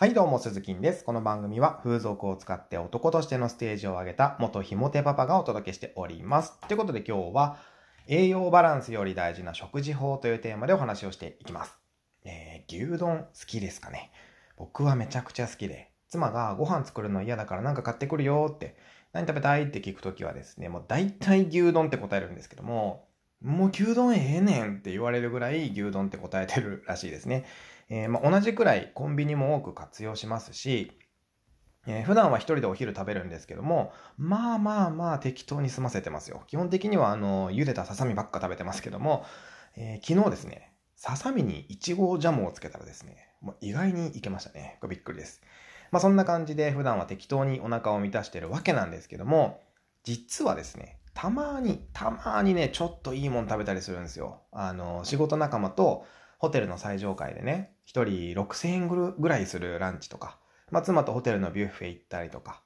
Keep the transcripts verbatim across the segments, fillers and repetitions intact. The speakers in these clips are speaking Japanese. はいどうも、鈴木です。この番組は風俗を使って男としてのステージを上げた元ひもてパパがお届けしております。ということで今日は栄養バランスより大事な食事法というテーマでお話をしていきます。えー、牛丼好きですかね。僕はめちゃくちゃ好きで、妻がご飯作るの嫌だからなんか買ってくるよって、何食べたいって聞くときはですね、もう大体牛丼って答えるんですけども、もう牛丼ええねんって言われるぐらい牛丼って答えてるらしいですね。えーまあ、同じくらいコンビニも多く活用しますし、えー、普段は一人でお昼食べるんですけども、まあまあまあ適当に済ませてますよ。基本的にはあの茹でたささみばっか食べてますけども、えー、昨日ですね、ささみにいちごジャムをつけたらですね、もう意外にいけましたね。びっくりです。まあそんな感じで普段は適当にお腹を満たしてるわけなんですけども、実はですね、たまに、たまにね、ちょっといいもん食べたりするんですよ。あの、仕事仲間とホテルの最上階でね、一人ろくせんえんぐらいするランチとか、まあ、妻とホテルのビュッフェ行ったりとか、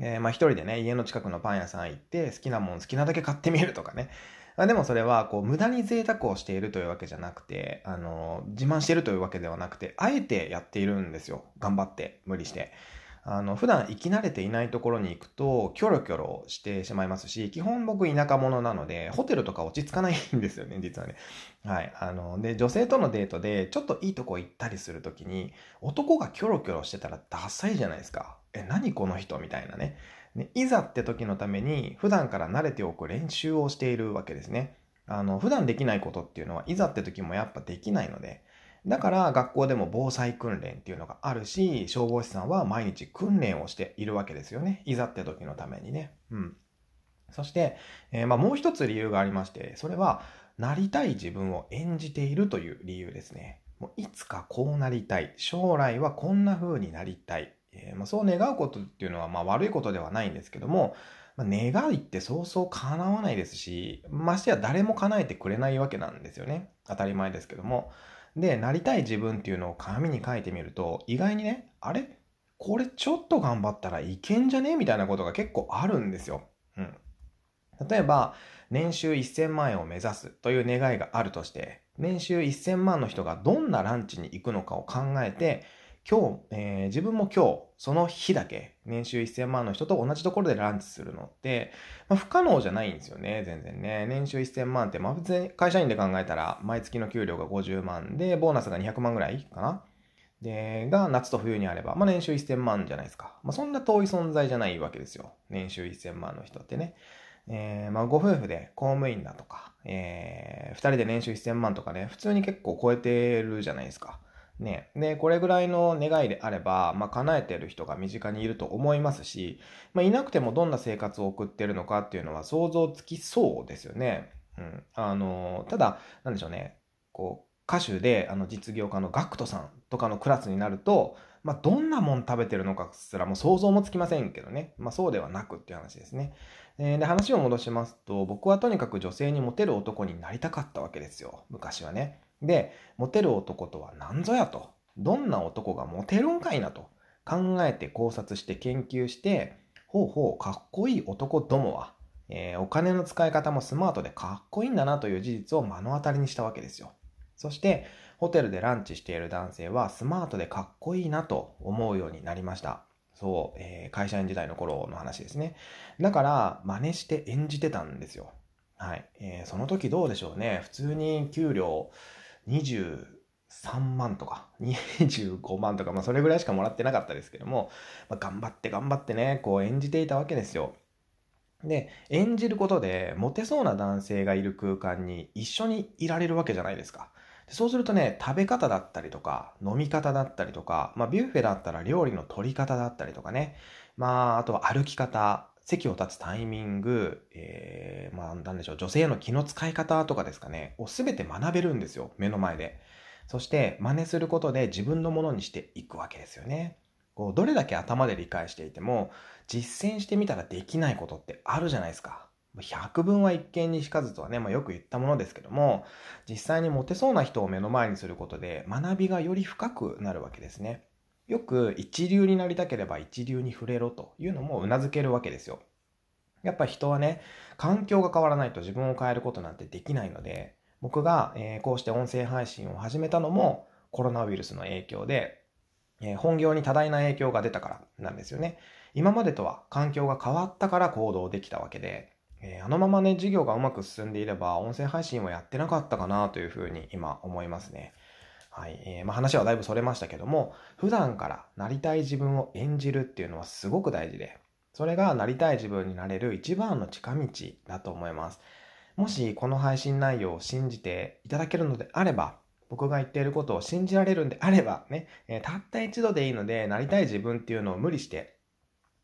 えー、まあ一人でね、家の近くのパン屋さん行って、好きなもん好きなだけ買ってみるとかね。まあ、でもそれは、こう、無駄に贅沢をしているというわけじゃなくて、あの、自慢しているというわけではなくて、あえてやっているんですよ。頑張って、無理して。あの普段生き慣れていないところに行くとキョロキョロしてしまいますし、基本僕田舎者なのでホテルとか落ち着かないんですよね、実はね。はい、あので女性とのデートでちょっといいとこ行ったりするときに男がキョロキョロしてたらダサいじゃないですか。え、何この人みたいなね。でいざって時のために普段から慣れておく練習をしているわけですね。あの普段できないことっていうのはいざって時もやっぱできないので。だから学校でも防災訓練っていうのがあるし、消防士さんは毎日訓練をしているわけですよね。いざって時のためにね。うん。そして、えー、まあもう一つ理由がありまして、それはなりたい自分を演じているという理由ですね。もういつかこうなりたい。将来はこんな風になりたい。えー、まあそう願うことっていうのはまあ悪いことではないんですけども、まあ、願いってそうそう叶わないですし、ましてや誰も叶えてくれないわけなんですよね。当たり前ですけども。で、なりたい自分っていうのを紙に書いてみると、意外にね、あれ?これちょっと頑張ったらいけんじゃね?みたいなことが結構あるんですよ。うん。例えば、年収せんまんえんを目指すという願いがあるとして、年収せんまんの人がどんなランチに行くのかを考えて、今日、えー、自分も今日、その日だけ、年収せんまんの人と同じところでランチするのって、まあ、不可能じゃないんですよね、全然ね。年収せんまんって、まあ、別に会社員で考えたら、毎月の給料がごじゅうまんで、ボーナスがにひゃくまんぐらいかな。で、が夏と冬にあれば、まあ、年収せんまんじゃないですか。まあ、そんな遠い存在じゃないわけですよ。年収せんまんの人ってね。えー、まあご夫婦で公務員だとか、えー、ふたりで年収せんまんとかね、普通に結構超えてるじゃないですか。ね、でこれぐらいの願いであれば、まあ、叶えてる人が身近にいると思いますし、まあ、いなくてもどんな生活を送ってるのかっていうのは想像つきそうですよね。うん、あのただなんでしょうね、こう歌手であの実業家のガクトさんとかのクラスになると、まあ、どんなもん食べてるのかすらもう想像もつきませんけどね、まあ、そうではなくっていう話ですね。えー、で話を戻しますと、僕はとにかく女性にモテる男になりたかったわけですよ、昔はね。で、モテる男とは何ぞやと、どんな男がモテるんかいなと考えて考察して研究して、ほうほうかっこいい男どもは、えー、お金の使い方もスマートでかっこいいんだなという事実を目の当たりにしたわけですよ。そしてホテルでランチしている男性はスマートでかっこいいなと思うようになりました。そう、えー、会社員時代の頃の話ですね。だから真似して演じてたんですよ。はい、えー、その時どうでしょうね。普通に給料にじゅうさんまんとかにじゅうごまんとか、まあ、それぐらいしかもらってなかったですけども、まあ、頑張って頑張ってね、こう演じていたわけですよ。で、演じることでモテそうな男性がいる空間に一緒にいられるわけじゃないですか。でそうするとね、食べ方だったりとか飲み方だったりとか、まあ、ビュッフェだったら料理の取り方だったりとかね、まあ、あとは歩き方、席を立つタイミング、えー、まあ、なんでしょう、女性の気の使い方とかですかね、をすべて学べるんですよ、目の前で。そして、真似することで自分のものにしていくわけですよね。こう、どれだけ頭で理解していても、実践してみたらできないことってあるじゃないですか。百聞は一見にしかずとはね、まあ、よく言ったものですけども、実際にモテそうな人を目の前にすることで、学びがより深くなるわけですね。よく一流になりたければ一流に触れろというのもうなずけるわけですよ。やっぱ人はね、環境が変わらないと自分を変えることなんてできないので、僕が、えー、こうして音声配信を始めたのもコロナウイルスの影響で、本業に多大な影響が出たからなんですよね。今までとは環境が変わったから行動できたわけで、あのままね、事業がうまく進んでいれば音声配信はやってなかったかなというふうに今思いますね。はい、えーまあ、話はだいぶそれましたけども、普段からなりたい自分を演じるっていうのはすごく大事で、それがなりたい自分になれる一番の近道だと思います。もしこの配信内容を信じていただけるのであれば、僕が言っていることを信じられるんであればね、えー、たった一度でいいので、なりたい自分っていうのを無理して、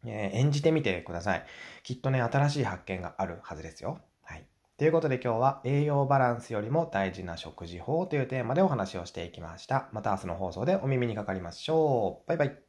えー、演じてみてください。きっとね、新しい発見があるはずですよ。はい。ということで今日は栄養バランスよりも大事な食事法というテーマでお話をしていきました。また明日の放送でお耳にかかりましょう。バイバイ。